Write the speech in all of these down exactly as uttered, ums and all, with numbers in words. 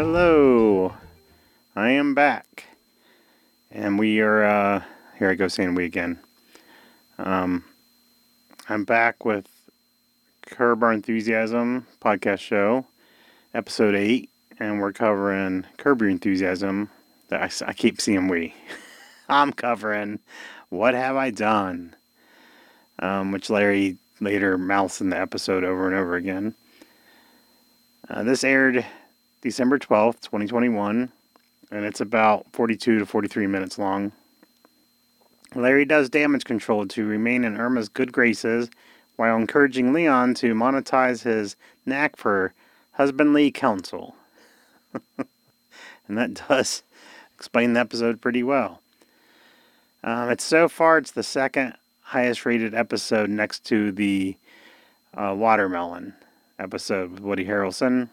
Hello, I am back, and we are, uh, here I go saying we again, um, I'm back with Curb Our Enthusiasm podcast show, episode eight, and we're covering Curb Your Enthusiasm, I, I keep seeing we, I'm covering What Have I Done, um, which Larry later mouths in the episode over and over again. Uh, this aired December twelfth, twenty twenty-one, and it's about forty-two to forty-three minutes long. Larry does damage control to remain in Irma's good graces while encouraging Leon to monetize his knack for husbandly counsel. And that does explain the episode pretty well. Um, it's so far, it's the second highest rated episode next to the uh, Watermelon episode with Woody Harrelson.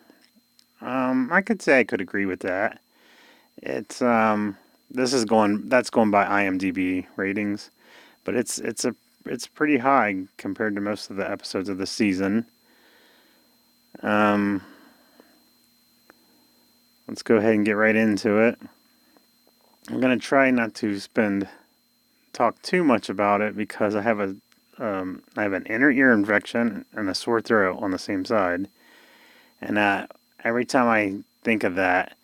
Um, I could say I could agree with that. It's, um, this is going, that's going by I M D B ratings, but it's, it's a, it's pretty high compared to most of the episodes of the season. Um, let's go ahead and get right into it. I'm going to try not to spend, talk too much about it because I have a, um, I have an inner ear infection and a sore throat on the same side. And, uh, every time I think of that,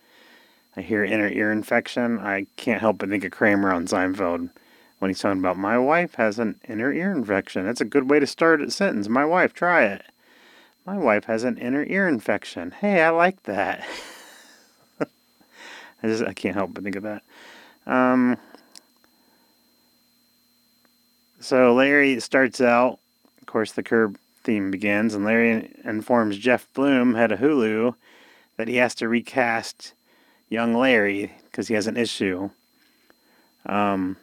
I hear inner ear infection. I can't help but think of Kramer on Seinfeld when he's talking about, my wife has an inner ear infection. That's a good way to start a sentence. My wife, try it. My wife has an inner ear infection. Hey, I like that. I just, I can't help but think of that. Um, so Larry starts out, of course, the curb theme begins, and Larry informs Jeff Bloom, head of Hulu, that he has to recast young Larry because he has an issue um,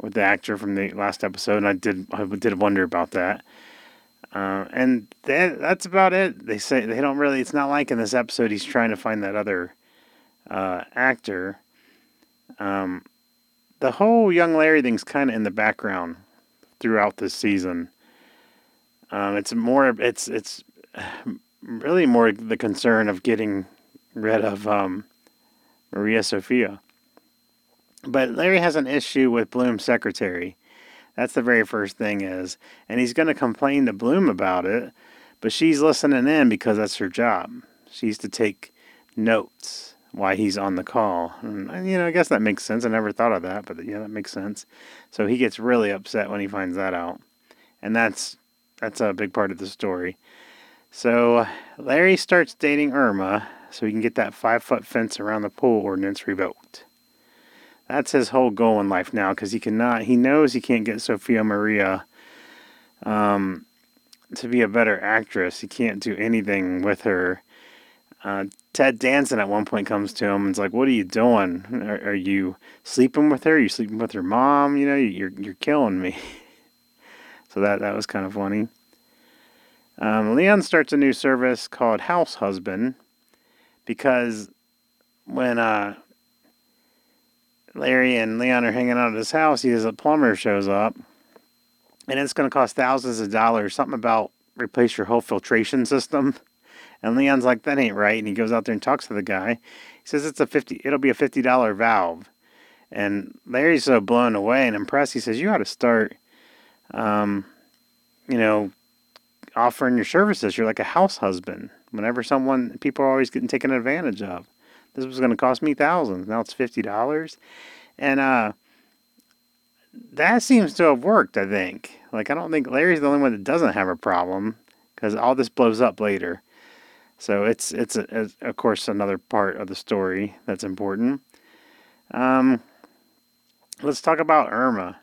with the actor from the last episode, and I did I did wonder about that. Uh, and that that's about it. They say they don't really. It's not like in this episode he's trying to find that other uh, actor. Um, the whole young Larry thing's kind of in the background throughout this season. Um, it's more, it's, it's really more the concern of getting rid of, um, Maria Sofia, but Larry has an issue with Bloom's secretary. That's the very first thing is, and he's going to complain to Bloom about it, but she's listening in because that's her job. She's to take notes while he's on the call. And, you know, I guess that makes sense. I never thought of that, but yeah, that makes sense. So he gets really upset when he finds that out, and that's, That's a big part of the story. So Larry starts dating Irma so he can get that five-foot fence around the pool ordinance revoked. That's his whole goal in life now because he cannot. He knows he can't get Sofia Maria um, to be a better actress. He can't do anything with her. Uh, Ted Danson at one point comes to him and is like, "What are you doing? Are, are you sleeping with her? Are you sleeping with her mom? You know, you're you're killing me." So that, that was kind of funny. Um, Leon starts a new service called House Husband because when uh, Larry and Leon are hanging out at his house, he has a plumber shows up, and it's going to cost thousands of dollars, something about replace your whole filtration system. And Leon's like, that ain't right. And he goes out there and talks to the guy. He says, it's a fifty, it'll be a fifty dollar valve. And Larry's so blown away and impressed. He says, you ought to start Um, you know, offering your services. You're like a house husband. Whenever someone, people are always getting taken advantage of. This was going to cost me thousands. Now it's fifty dollars. And, uh, that seems to have worked, I think. Like, I don't think Larry's the only one that doesn't have a problem because all this blows up later. So it's, it's, a, it's, of course, another part of the story that's important. Um, let's talk about Irma.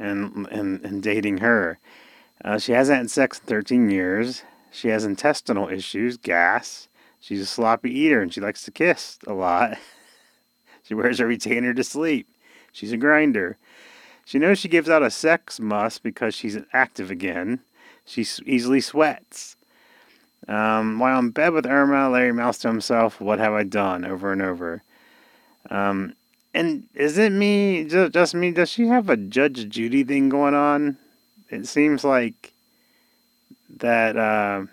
And, and and dating her. Uh, she hasn't had sex in thirteen years. She has intestinal issues, gas. She's a sloppy eater and she likes to kiss a lot. She wears a retainer to sleep. She's a grinder. She knows she gives out a sex must because she's active again. She easily sweats. Um, while in bed with Irma, Larry mouths to himself, "What have I done?" over and over. Um... And is it me, just, just me, does she have a Judge Judy thing going on? It seems like that uh,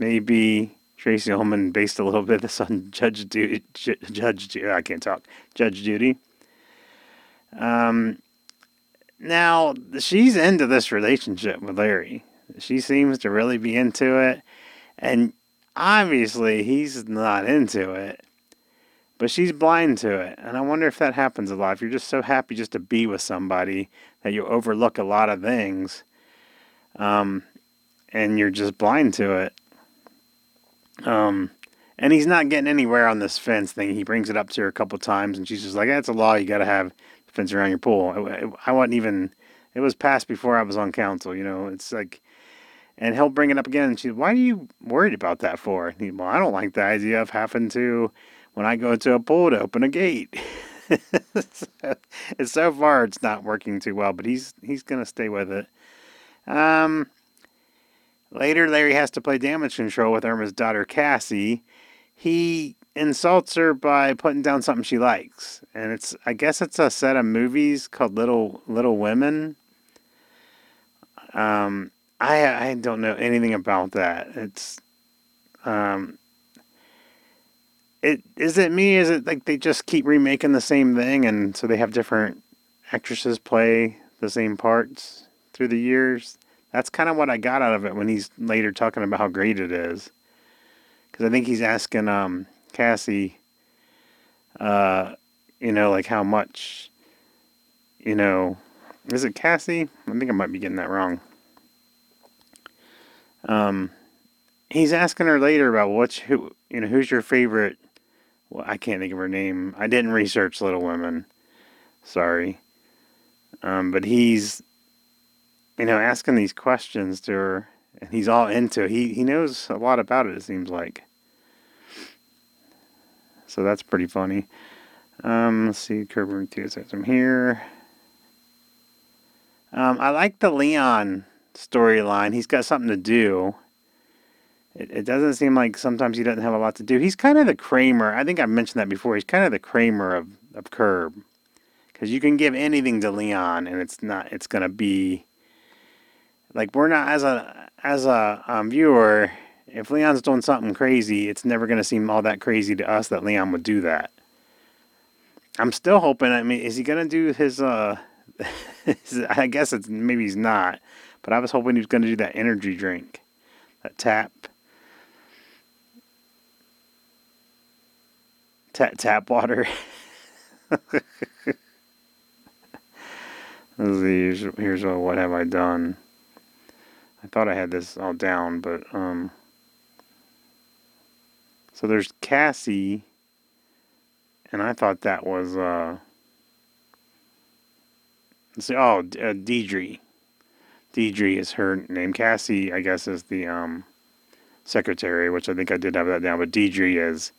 maybe Tracy Ullman based a little bit of this on Judge Judy. Ju- Judge Judy. I can't talk. Judge Judy. Um, now, she's into this relationship with Larry. She seems to really be into it. And obviously, he's not into it. But she's blind to it. And I wonder if that happens a lot. If you're just so happy just to be with somebody that you overlook a lot of things. Um, and you're just blind to it. Um, and he's not getting anywhere on this fence thing. He brings it up to her a couple times. And she's just like, that's a law. You got to have a fence around your pool. I, I wasn't even... It was passed before I was on council, you know. It's like, and he'll bring it up again. And she's, why are you worried about that for? And he, well, I don't like the idea of having to, when I go to a pool, to open a gate. so, and so far, it's not working too well, but he's he's going to stay with it. Um, later, Larry has to play damage control with Irma's daughter, Cassie. He insults her by putting down something she likes. And it's, I guess it's a set of movies called Little Little Women. Um, I I don't know anything about that. It's, um, it is it me? Is it like they just keep remaking the same thing, and so they have different actresses play the same parts through the years? That's kind of what I got out of it when he's later talking about how great it is, because I think he's asking um Cassie, uh, you know, like how much, you know, is it Cassie? I think I might be getting that wrong. Um, he's asking her later about what's who, you know, who's your favorite? Well, I can't think of her name. I didn't research Little Women. Sorry. Um, but he's, you know, asking these questions to her, and he's all into it. He, he knows a lot about it, it seems like. So that's pretty funny. Um, let's see. Curb Your Enthusiasm here. Um, I like the Leon storyline. He's got something to do. It, it doesn't seem like sometimes he doesn't have a lot to do. He's kind of the Kramer. I think I mentioned that before. He's kind of the Kramer of, of Curb. Because you can give anything to Leon, and it's not, it's going to be like, we're not, as a, as a um, viewer, if Leon's doing something crazy, it's never going to seem all that crazy to us that Leon would do that. I'm still hoping, I mean, is he going to do his, uh, his, I guess it's, maybe he's not, but I was hoping he was going to do that energy drink, that tap, tap, tap water. Let's see, here's what, what have I done? I thought I had this all down, but, um, so there's Cassie, and I thought that was, uh, let's see, oh, uh, Deirdre. Deirdre is her name. Cassie, I guess, is the, um, secretary, which I think I did have that down, but Deirdre is,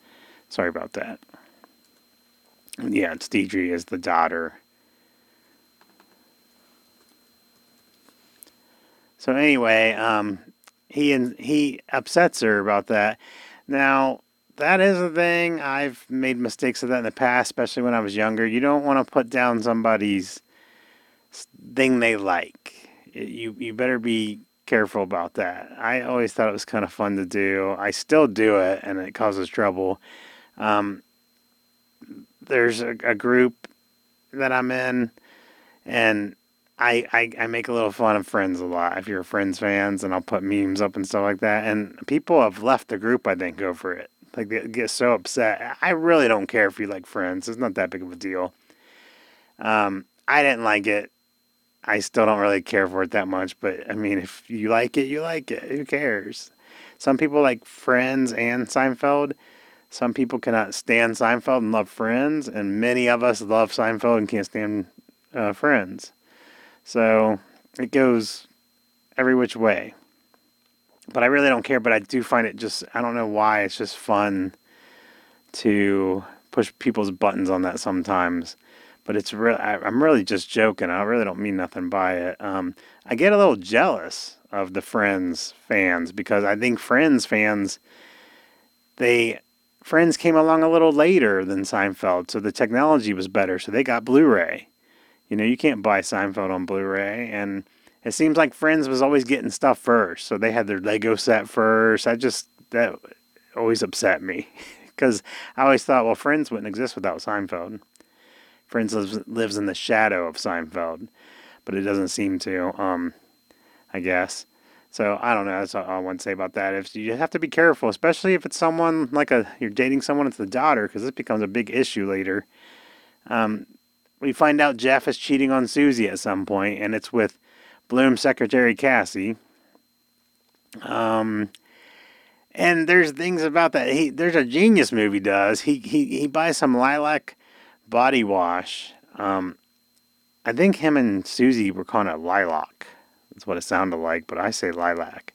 sorry about that. Yeah, it's Deirdre is the daughter. So anyway, um, he and he upsets her about that. Now, that is a thing. I've made mistakes of that in the past, especially when I was younger. You don't want to put down somebody's thing they like. You you better be careful about that. I always thought it was kind of fun to do. I still do it, and it causes trouble. Um, there's a, a group that I'm in, and I, I, I make a little fun of Friends a lot. If you're Friends fans, and I'll put memes up and stuff like that. And people have left the group, I think, over it. Like, they get so upset. I really don't care if you like Friends. It's not that big of a deal. Um, I didn't like it. I still don't really care for it that much. But, I mean, if you like it, you like it. Who cares? Some people like Friends and Seinfeld. Some people cannot stand Seinfeld and love Friends. And many of us love Seinfeld and can't stand uh, Friends. So it goes every which way, but I really don't care. But I do find it just, I don't know why, it's just fun to push people's buttons on that sometimes, but it's real. I'm really just joking. I really don't mean nothing by it. Um, I get a little jealous of the Friends fans, because I think Friends fans, they Friends came along a little later than Seinfeld. So the technology was better. So they got Blu-ray. You know, you can't buy Seinfeld on Blu-ray, and it seems like Friends was always getting stuff first. So they had their Lego set first. I just, that always upset me because I always thought, well, Friends wouldn't exist without Seinfeld. Friends lives, lives in the shadow of Seinfeld, but it doesn't seem to, um, I guess. So I don't know. That's all I want to say about that. If you have to be careful, especially if it's someone like a you're dating someone, it's the daughter, because this becomes a big issue later. Um, we find out Jeff is cheating on Susie at some point, and it's with Bloom's secretary Cassie. Um, and there's things about that. He there's a genius move he does. He he he buys some lilac body wash. Um, I think him and Susie were calling it lilac. That's what it sounded like, but I say lilac.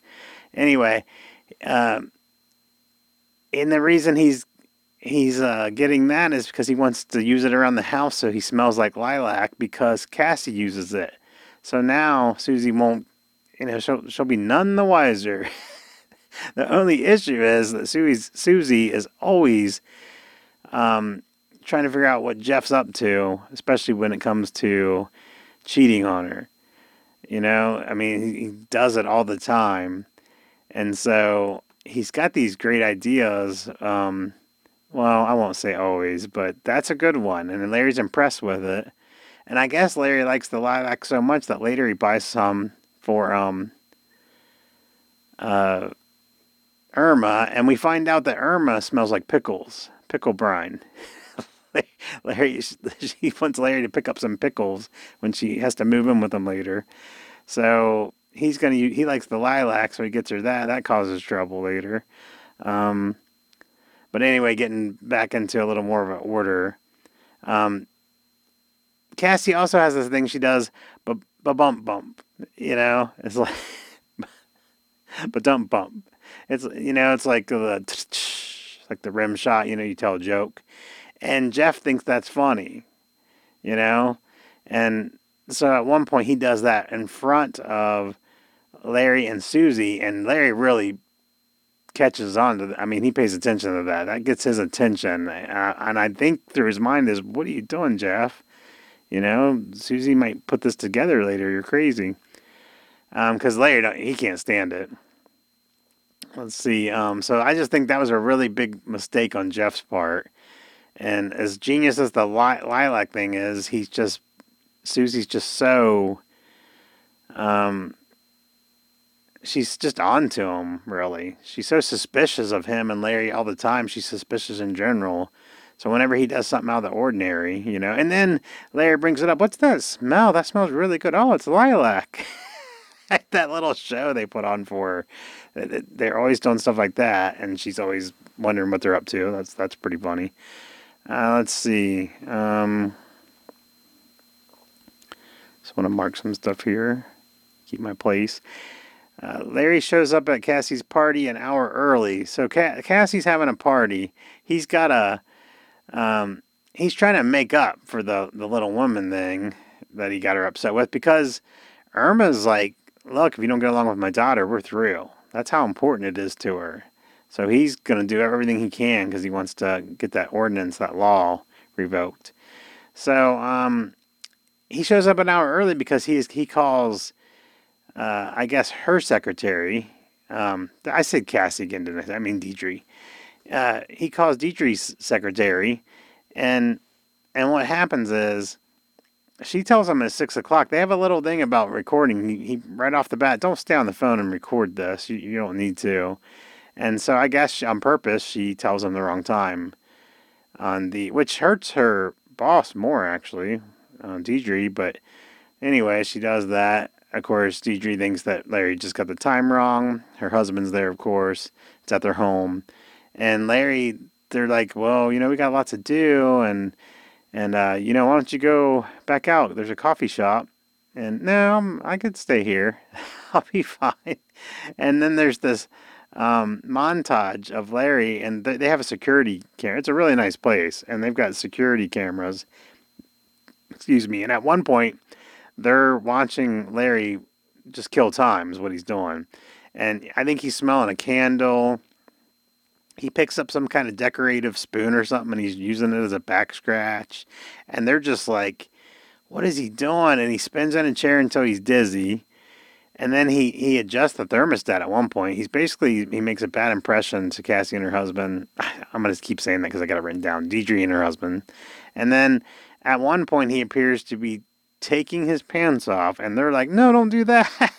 Anyway, um, and the reason he's he's uh, getting that is because he wants to use it around the house so he smells like lilac because Cassie uses it. So now Susie won't, you know, she'll, she'll be none the wiser. The only issue is that Susie's, Susie is always um, trying to figure out what Jeff's up to, especially when it comes to cheating on her. You know, I mean, he does it all the time. And so he's got these great ideas. Um, well, I won't say always, but that's a good one. And then Larry's impressed with it. And I guess Larry likes the lilac so much that later he buys some for um, uh, Irma. And we find out that Irma smells like pickles, pickle brine. Larry, she wants Larry to pick up some pickles when she has to move in with him later. So he's gonna. He likes the lilac, so he gets her that. That causes trouble later. Um, but anyway, getting back into a little more of an order. Um, Cassie also has this thing she does, but but bump bump. You know, it's like but dump bump. It's you know, it's like the like the rim shot. You know, you tell a joke. And Jeff thinks that's funny, you know? And so at one point he does that in front of Larry and Susie, and Larry really catches on to that. I mean, he pays attention to that. That gets his attention. And I think through his mind is, what are you doing, Jeff? You know, Susie might put this together later. You're crazy. Um, 'cause Larry, don't, he can't stand it. Let's see. Um, so I just think that was a really big mistake on Jeff's part. And as genius as the li- lilac thing is, he's just, Susie's just so, um, she's just on to him, really. She's so suspicious of him and Larry all the time. She's suspicious in general. So whenever he does something out of the ordinary, you know, and then Larry brings it up. What's that smell? That smells really good. Oh, it's lilac. That little show they put on for her. They're always doing stuff like that. And she's always wondering what they're up to. That's, that's pretty funny. Uh, let's see. Um, just want to mark some stuff here. Keep my place. Uh, Larry shows up at Cassie's party an hour early. So Ca- Cassie's having a party. He's got a. Um, he's trying to make up for the the little woman thing that he got her upset with because Irma's like, look, if you don't get along with my daughter, we're through. That's how important it is to her. So he's going to do everything he can because he wants to get that ordinance, that law revoked. So um, he shows up an hour early because he is, he calls, uh, I guess, her secretary. Um, I said Cassie again, didn't I? I mean Deirdre. Uh, he calls Deirdre's secretary. And, and what happens is she tells him at six o'clock. They have a little thing about recording. He, he right off the bat, don't stay on the phone and record this. You, you don't need to. And so I guess she, on purpose, she tells him the wrong time, on the which hurts her boss more, actually, um, Deirdre. But anyway, she does that. Of course, Deirdre thinks that Larry just got the time wrong. Her husband's there, of course. It's at their home. And Larry, they're like, well, you know, we got a lot to do. And, and uh, you know, why don't you go back out? There's a coffee shop. And no, I'm, I could stay here. I'll be fine. And then there's this um montage of Larry, and th- they have a security camera. It's a really nice place, and they've got security cameras, excuse me, and at one point they're watching Larry just kill time is what he's doing, and I think he's smelling a candle. He picks up some kind of decorative spoon or something, and he's using it as a back scratch, and they're just like, what is he doing? And he spins on a chair until he's dizzy. And then he, he adjusts the thermostat at one point. He's basically, he makes a bad impression to Cassie and her husband. I'm going to keep saying that because I got it written down. Deirdre and her husband. And then at one point he appears to be taking his pants off. And they're like, no, don't do that.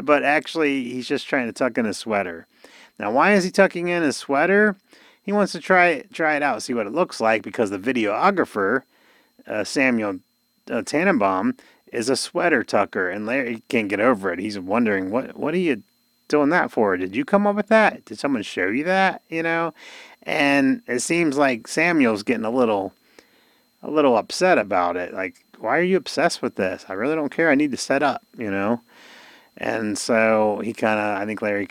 But actually, he's just trying to tuck in his sweater. Now, why is he tucking in his sweater? He wants to try, try it out, see what it looks like. Because the videographer, uh, Samuel uh, Tannenbaum, is a sweater tucker, and Larry can't get over it. He's wondering, what what are you doing that for? Did you come up with that? Did someone show you that? You know? And it seems like Samuel's getting a little a little upset about it. Like, why are you obsessed with this? I really don't care. I need to set up, you know? And so he kind of, I think Larry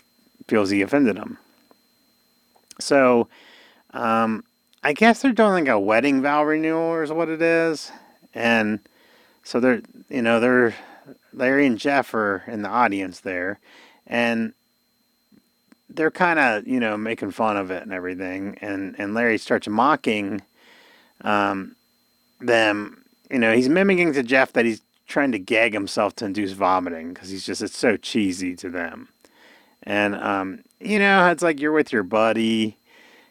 feels he offended him. So um, I guess they're doing like a wedding vow renewal is what it is. And so they're, you know, they're, Larry and Jeff are in the audience there, and they're kind of, you know, making fun of it and everything. And, and Larry starts mocking um, them. You know, he's mimicking to Jeff that he's trying to gag himself to induce vomiting because he's just, it's so cheesy to them. And, um, you know, it's like you're with your buddy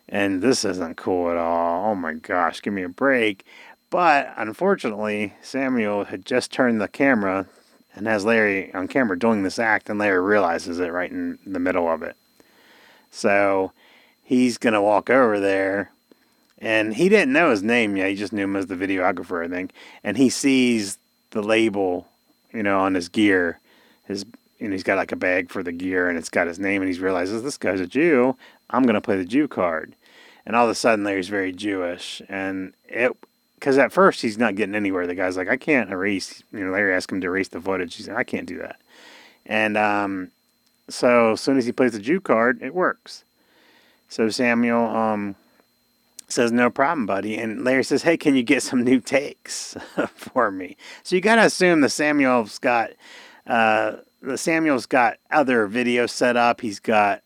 and this isn't cool at all. Oh my gosh, give me a break. But, unfortunately, Samuel had just turned the camera and has Larry on camera doing this act, and Larry realizes it right in the middle of it. So, he's going to walk over there, and he didn't know his name yet. He just knew him as the videographer, I think. And he sees the label, you know, on his gear. His, and he's got, like, a bag for the gear, and it's got his name, and he realizes, this guy's a Jew. I'm going to play the Jew card. And all of a sudden, Larry's very Jewish, and it... Because at first, he's not getting anywhere. The guy's like, I can't erase. You know, Larry asked him to erase the footage. He said, I can't do that. And um, so as soon as he plays the Jew card, it works. So Samuel um, says, no problem, buddy. And Larry says, hey, can you get some new takes for me? So you got to assume the Samuel's got, uh, the Samuel's got other videos set up. He's got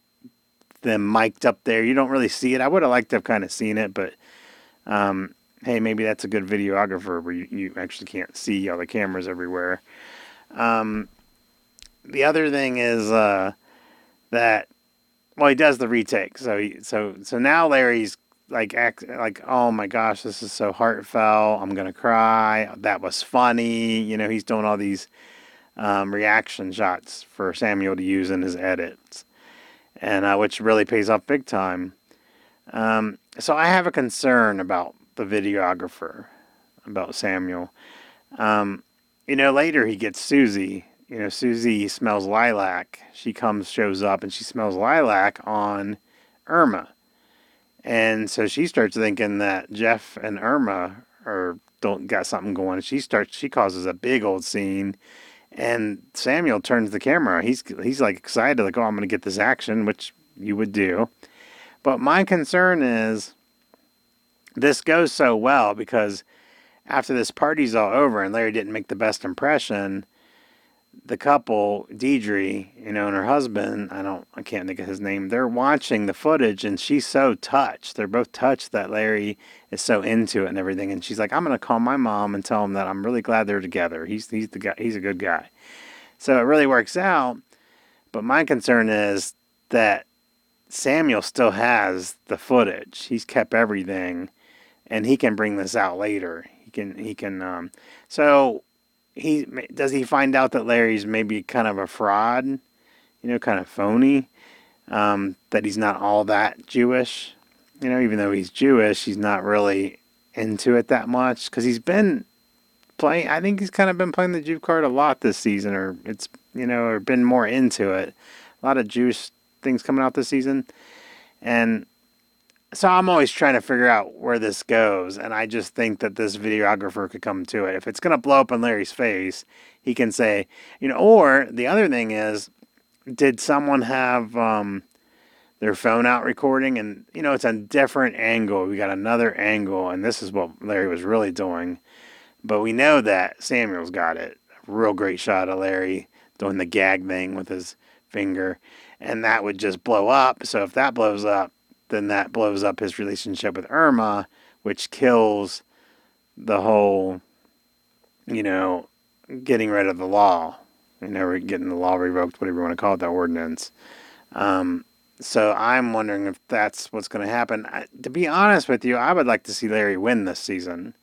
them mic'd up there. You don't really see it. I would have liked to have kind of seen it, but... Um, hey, maybe that's a good videographer where you, you actually can't see all the cameras everywhere. Um, the other thing is uh, that, well, he does the retake. So he, so so now Larry's like, act, like, oh my gosh, this is so heartfelt. I'm going to cry. That was funny. You know, he's doing all these um, reaction shots for Samuel to use in his edits, and uh, which really pays off big time. Um, so I have a concern about the videographer, about Samuel. Um, you know, later he gets Susie. You know, Susie smells lilac. She comes, shows up, and she smells lilac on Irma. And so she starts thinking that Jeff and Irma are don't got something going. She starts, she causes a big old scene, and Samuel turns the camera. He's he's like excited, like, oh, I'm gonna get this action, which you would do. But my concern is, this goes so well because after this party's all over and Larry didn't make the best impression, the couple, Deirdre, you know, and her husband, I don't, I can't think of his name, they're watching the footage and she's so touched. They're both touched that Larry is so into it and everything. And she's like, I'm going to call my mom and tell him that I'm really glad they're together. He's, he's the guy, he's a good guy. So it really works out. But my concern is that Samuel still has the footage. He's kept everything. And he can bring this out later. He can, he can, um, so he, does he find out that Larry's maybe kind of a fraud, you know, kind of phony, um, that he's not all that Jewish, you know, even though he's Jewish, he's not really into it that much. Cause he's been playing, I think he's kind of been playing the Jew card a lot this season, or it's, you know, or been more into it. A lot of Jewish things coming out this season. And so I'm always trying to figure out where this goes, and I just think that this videographer could come to it. If it's going to blow up in Larry's face, he can say, you know, or the other thing is, did someone have um, their phone out recording? And, you know, it's a different angle. We got another angle, and this is what Larry was really doing. But we know that Samuel's got it. A real great shot of Larry doing the gag thing with his finger, and that would just blow up. So if that blows up, then that blows up his relationship with Irma, which kills the whole, you know, getting rid of the law and they were getting the law revoked, whatever you want to call it, that ordinance. Um, so I'm wondering if that's what's going to happen. I, to be honest with you, I would like to see Larry win this season.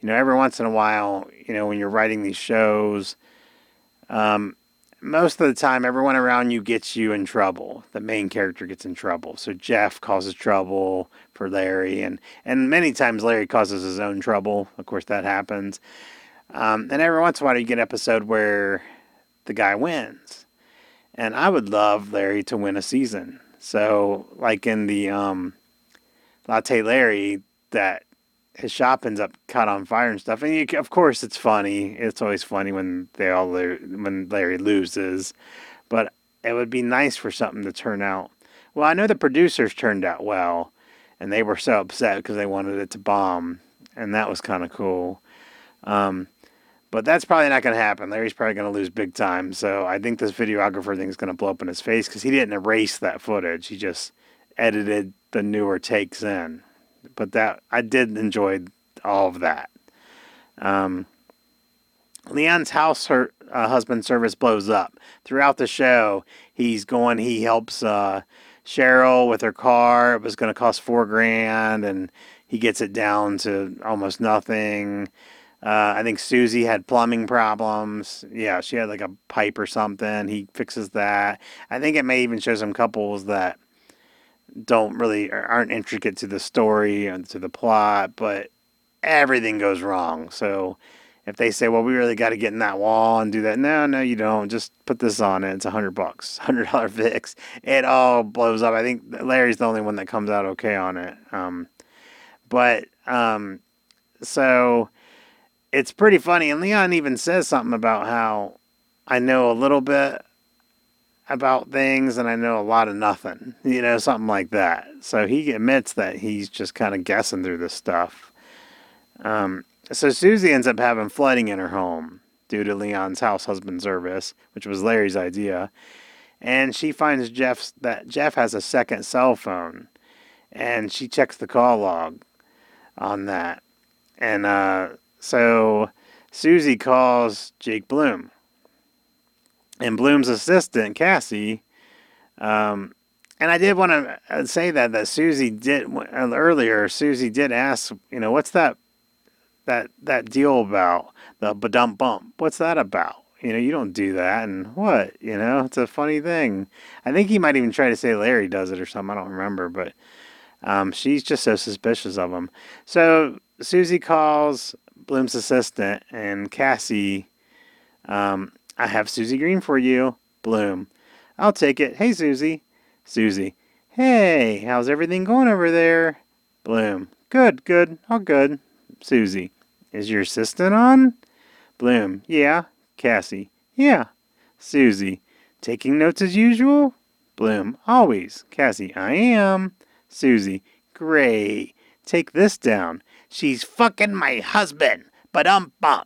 You know, every once in a while, you know, when you're writing these shows, um, most of the time, everyone around you gets you in trouble. The main character gets in trouble. So Jeff causes trouble for Larry, and, and many times Larry causes his own trouble. Of course, that happens. Um, and every once in a while, you get an episode where the guy wins. And I would love Larry to win a season. So, like in the um, Latte Larry, that his shop ends up caught on fire and stuff. And you, of course, it's funny. It's always funny when they all when Larry loses. But it would be nice for something to turn out. Well, I know the producers turned out well, and they were so upset because they wanted it to bomb, and that was kind of cool. Um, but that's probably not going to happen. Larry's probably going to lose big time. So I think this videographer thing is going to blow up in his face because he didn't erase that footage. He just edited the newer takes in. But that I did enjoy all of that. Um, Leon's house her, uh, husband service blows up throughout the show. He's going. He helps uh, Cheryl with her car. It was going to cost four grand, and he gets it down to almost nothing. Uh, I think Susie had plumbing problems. Yeah, she had like a pipe or something. He fixes that. I think it may even show some couples that don't really aren't intricate to the story and to the plot, but everything goes wrong. So if they say, well, we really got to get in that wall and do that. No, no, you don't. Just put this on it. It's a hundred bucks, hundred dollar fix. It all blows up. I think Larry's the only one that comes out okay on it. Um, but, um, so it's pretty funny. And Leon even says something about how I know a little bit about things and I know a lot of nothing, you know, something like that. So he admits that he's just kind of guessing through this stuff. Um, so Susie ends up having flooding in her home due to Leon's house husband service, which was Larry's idea. And she finds Jeff's that Jeff has a second cell phone, and she checks the call log on that. And, uh, so Susie calls Jake Bloom. And Bloom's assistant, Cassie, um, and I did want to say that that Susie did earlier. Susie did ask, you know, what's that that that deal about the ba-dump bump? What's that about? You know, you don't do that, and what? You know, it's a funny thing. I think he might even try to say Larry does it or something. I don't remember, but um, she's just so suspicious of him. So Susie calls Bloom's assistant, and Cassie. Um, I have Susie Green for you. Bloom. I'll take it. Hey, Susie. Susie. Hey, how's everything going over there? Bloom. Good, good. All good. Susie. Is your assistant on? Bloom. Yeah. Cassie. Yeah. Susie. Taking notes as usual? Bloom. Always. Cassie. I am. Susie. Great. Take this down. She's fucking my husband. Ba-dum-bum.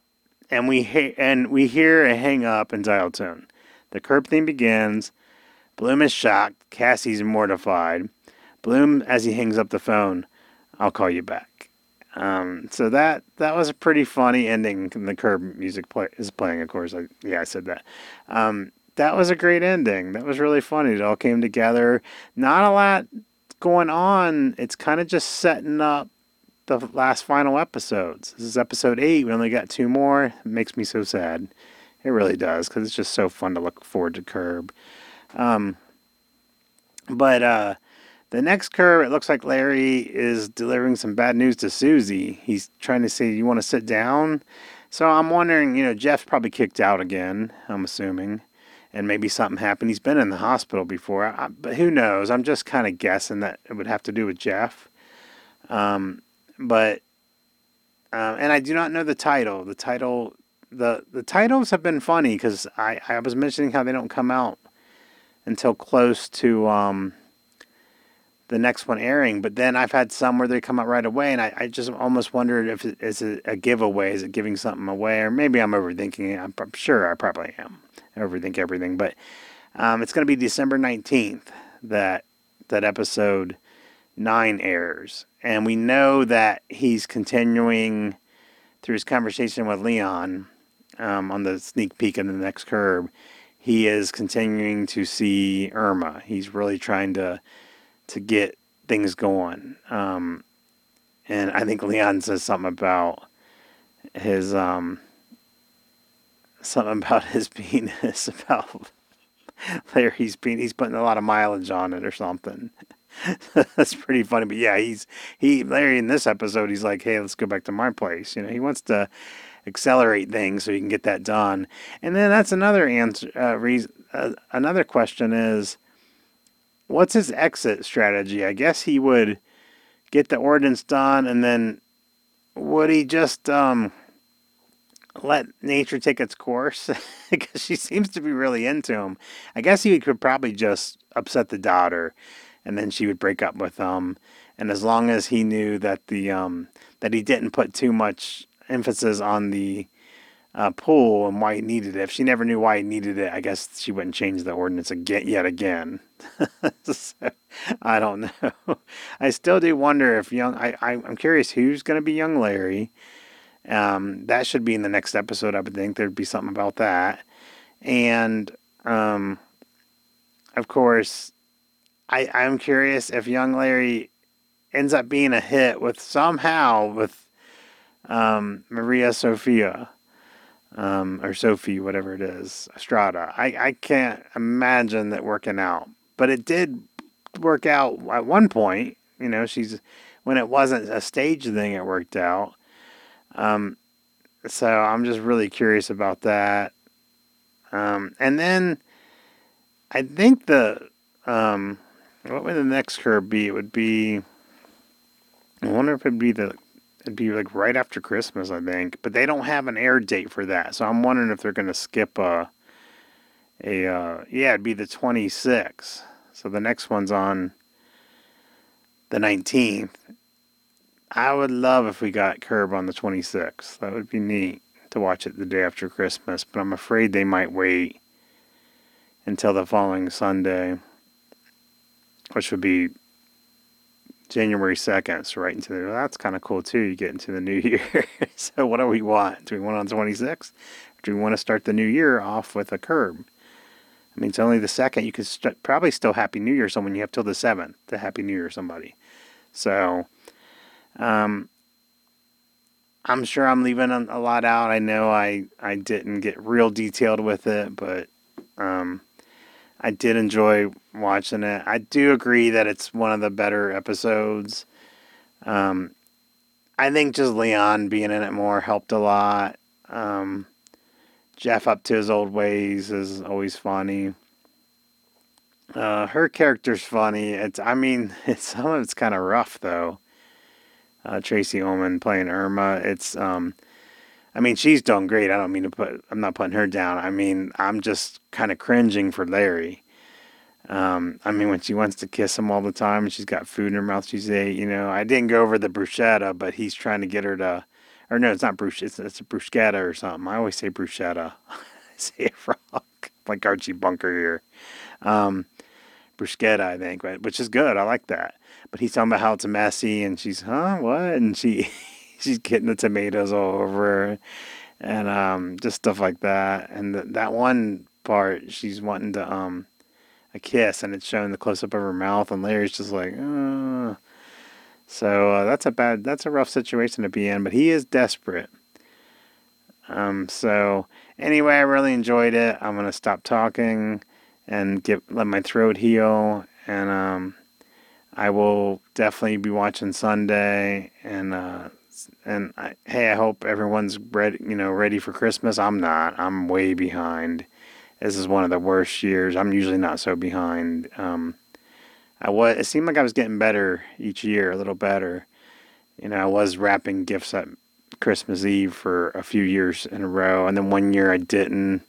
And we ha- and we hear a hang-up and dial tone. The Curb theme begins. Bloom is shocked. Cassie's mortified. Bloom, as he hangs up the phone, I'll call you back. Um, so that that was a pretty funny ending. The Curb music play- is playing, of course. I, yeah, I said that. Um, that was a great ending. That was really funny. It all came together. Not a lot going on. It's kind of just setting up the last final episodes. This is episode eight. We only got two more. It makes me so sad. It really does, because it's just so fun to look forward to Curb. Um, but uh, the next Curb, it looks like Larry is delivering some bad news to Susie. He's trying to say, you want to sit down? So I'm wondering, you know, Jeff's probably kicked out again, I'm assuming. And maybe something happened. He's been in the hospital before. I, but who knows? I'm just kind of guessing that it would have to do with Jeff. Um, But, um, and I do not know the title. The title, the, the titles have been funny because I, I was mentioning how they don't come out until close to um, the next one airing. But then I've had some where they come out right away, and I, I just almost wondered if it, it's a, a giveaway. Is it giving something away? Or maybe I'm overthinking it. I'm, I'm sure I probably am. I overthink everything. But um, it's going to be December nineteenth that that episode nine airs. And we know that he's continuing through his conversation with Leon um, on the sneak peek in the next Curb, he is continuing to see Irma. He's really trying to to get things going. Um, and I think Leon says something about his um, something about his penis, about Larry's penis. He's putting a lot of mileage on it or something. That's pretty funny. But yeah, he's he Larry in this episode, he's like, hey, let's go back to my place. You know, he wants to accelerate things so you can get that done. And then that's another answer. Uh, reason, uh, another question is, what's his exit strategy? I guess he would get the ordinance done, and then would he just um, let nature take its course? Because she seems to be really into him. I guess he could probably just upset the daughter, and then she would break up with him. And as long as he knew that the um, that he didn't put too much emphasis on the uh, pool and why he needed it. If she never knew why he needed it, I guess she wouldn't change the ordinance again, yet again. So, I don't know. I still do wonder if young, I, I, I'm curious who's going to be young Larry. Um, that should be in the next episode. I would think there'd be something about that. And, um, of course, I, I'm curious if young Larry ends up being a hit with somehow with, Um, Maria Sofia, um, or Sophie, whatever it is, Estrada. I, I can't imagine that working out, but it did work out at one point. You know, she's when it wasn't a stage thing, it worked out. Um, so I'm just really curious about that. Um, and then I think the um, what would the next curve be? It would be. I wonder if it'd be the. It'd be like right after Christmas, I think, but they don't have an air date for that. So I'm wondering if they're going to skip a, a, uh, yeah, it'd be the twenty-sixth. So the next one's on the nineteenth. I would love if we got Curb on the twenty-sixth. That would be neat to watch it the day after Christmas, but I'm afraid they might wait until the following Sunday, which would be January second, so right into there. Well, that's kind of cool too. You get into the new year. So what do we want? Do we want on twenty-sixth? Do we want to start the new year off with a Curb? I mean, it's only the second. You could st- probably still Happy New Year someone. You have till the seventh to Happy New Year somebody. So, um, I'm sure I'm leaving a lot out. I know I, I didn't get real detailed with it, but, um, I did enjoy watching it. I do agree that it's one of the better episodes. Um, I think just Leon being in it more helped a lot. Um, Jeff up to his old ways is always funny. Uh, her character's funny. It's I mean, it's, some of it's kind of rough though. Uh, Tracy Ullman playing Irma. It's um, I mean, she's doing great. I don't mean to put, I'm not putting her down. I mean, I'm just kind of cringing for Larry. Um, I mean, when she wants to kiss him all the time and she's got food in her mouth, she's eight, you know, I didn't go over the bruschetta, but he's trying to get her to, or no, it's not bruschetta, it's, it's a bruschetta or something. I always say bruschetta. I say it wrong. Like Archie Bunker here. Um, bruschetta, I think, right? Which is good. I like that. But he's talking about how it's messy and she's, huh, what? And she... She's getting the tomatoes all over and um, just stuff like that. And th- that one part, she's wanting to um, a kiss, and it's showing the close-up of her mouth, and Larry's just like, uh. So uh, that's a bad, that's a rough situation to be in, but he is desperate. Um. So anyway, I really enjoyed it. I'm going to stop talking and get, let my throat heal, and um, I will definitely be watching Sunday, and... uh And I, hey, I hope everyone's ready, you know, ready for Christmas. I'm not. I'm way behind. This is one of the worst years. I'm usually not so behind. Um, I was. It seemed like I was getting better each year, a little better. You know, I was wrapping gifts at Christmas Eve for a few years in a row, and then one year I didn't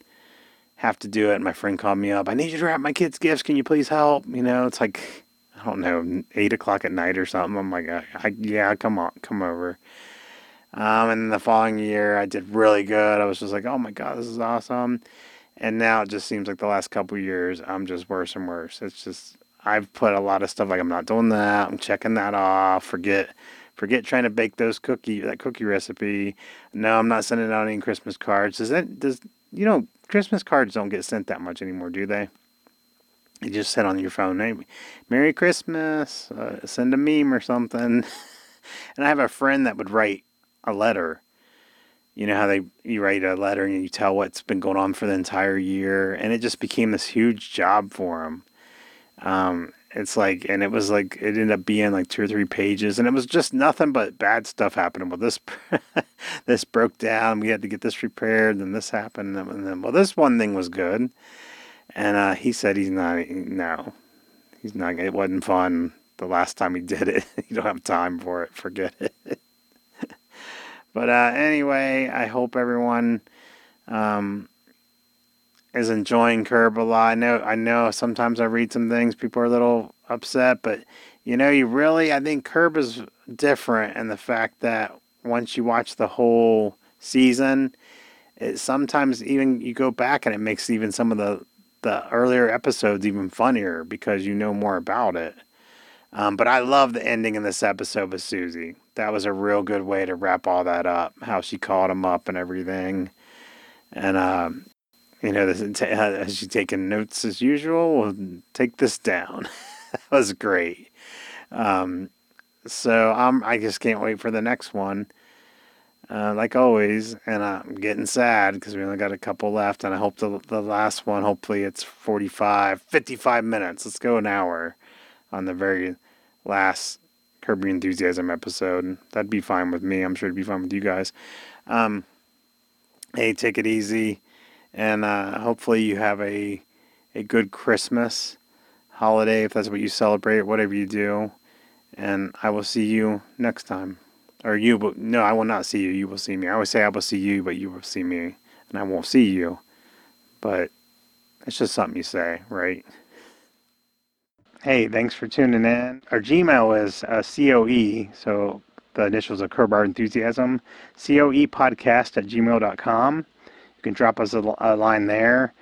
have to do it. And my friend called me up. I need you to wrap my kids' gifts. Can you please help? You know, it's like. I don't know, eight o'clock at night or something. I'm like, I, I, yeah, come on, come over. Um, and the following year, I did really good. I was just like, oh my God, this is awesome. And now it just seems like the last couple of years, I'm just worse and worse. It's just, I've put a lot of stuff like, I'm not doing that. I'm checking that off. Forget, Forget trying to bake those cookie, that cookie recipe. No, I'm not sending out any Christmas cards. Does that, does, you know, Christmas cards don't get sent that much anymore, do they? You just sit on your phone, hey, Merry Christmas, uh, send a meme or something. And I have a friend that would write a letter. You know how they you write a letter and you tell what's been going on for the entire year. And it just became this huge job for him. Um, it's like, and it was like, it ended up being like two or three pages. And it was just nothing but bad stuff happening. Well, this this broke down. We had to get this repaired. And this happened. And then, well, this one thing was good. And uh, he said he's not, no, he's not, it wasn't fun the last time he did it. You don't have time for it. Forget it. But uh, anyway, I hope everyone um, is enjoying Curb a lot. I know, I know. Sometimes I read some things, people are a little upset, but you know, you really, I think Curb is different in the fact that once you watch the whole season, it sometimes even you go back and it makes even some of the the earlier episodes even funnier because you know more about it. Um, but I love the ending in this episode with Susie. That was a real good way to wrap all that up, how she called him up and everything. And, uh, you know, this, uh, she's taking notes as usual. We'll take this down. That was great. Um, so I'm, I just can't wait for the next one, uh, like always. And I'm getting sad because we only got a couple left. And I hope the, the last one, hopefully it's forty-five, fifty-five minutes. Let's go an hour on the very last Curb Your Enthusiasm episode. That'd be fine with me. I'm sure it'd be fine with you guys. Um, hey, take it easy. And uh, hopefully you have a a good Christmas holiday, if that's what you celebrate, whatever you do. And I will see you next time. Or you will, no, I will not see you. You will see me. I always say I will see you, but you will see me. And I won't see you. But it's just something you say, right? Hey, thanks for tuning in. Our Gmail is uh, C O E, so the initials of Curb Our Enthusiasm, C O E podcast at gmail dot com. You can drop us a, a line there.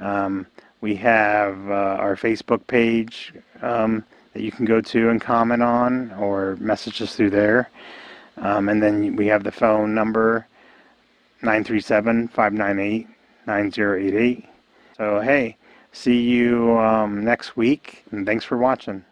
Um, we have uh, our Facebook page um, that you can go to and comment on or message us through there. Um, and then we have the phone number, nine three seven, five nine eight, nine zero eight eight. So, hey. See you um, next week, and thanks for watching.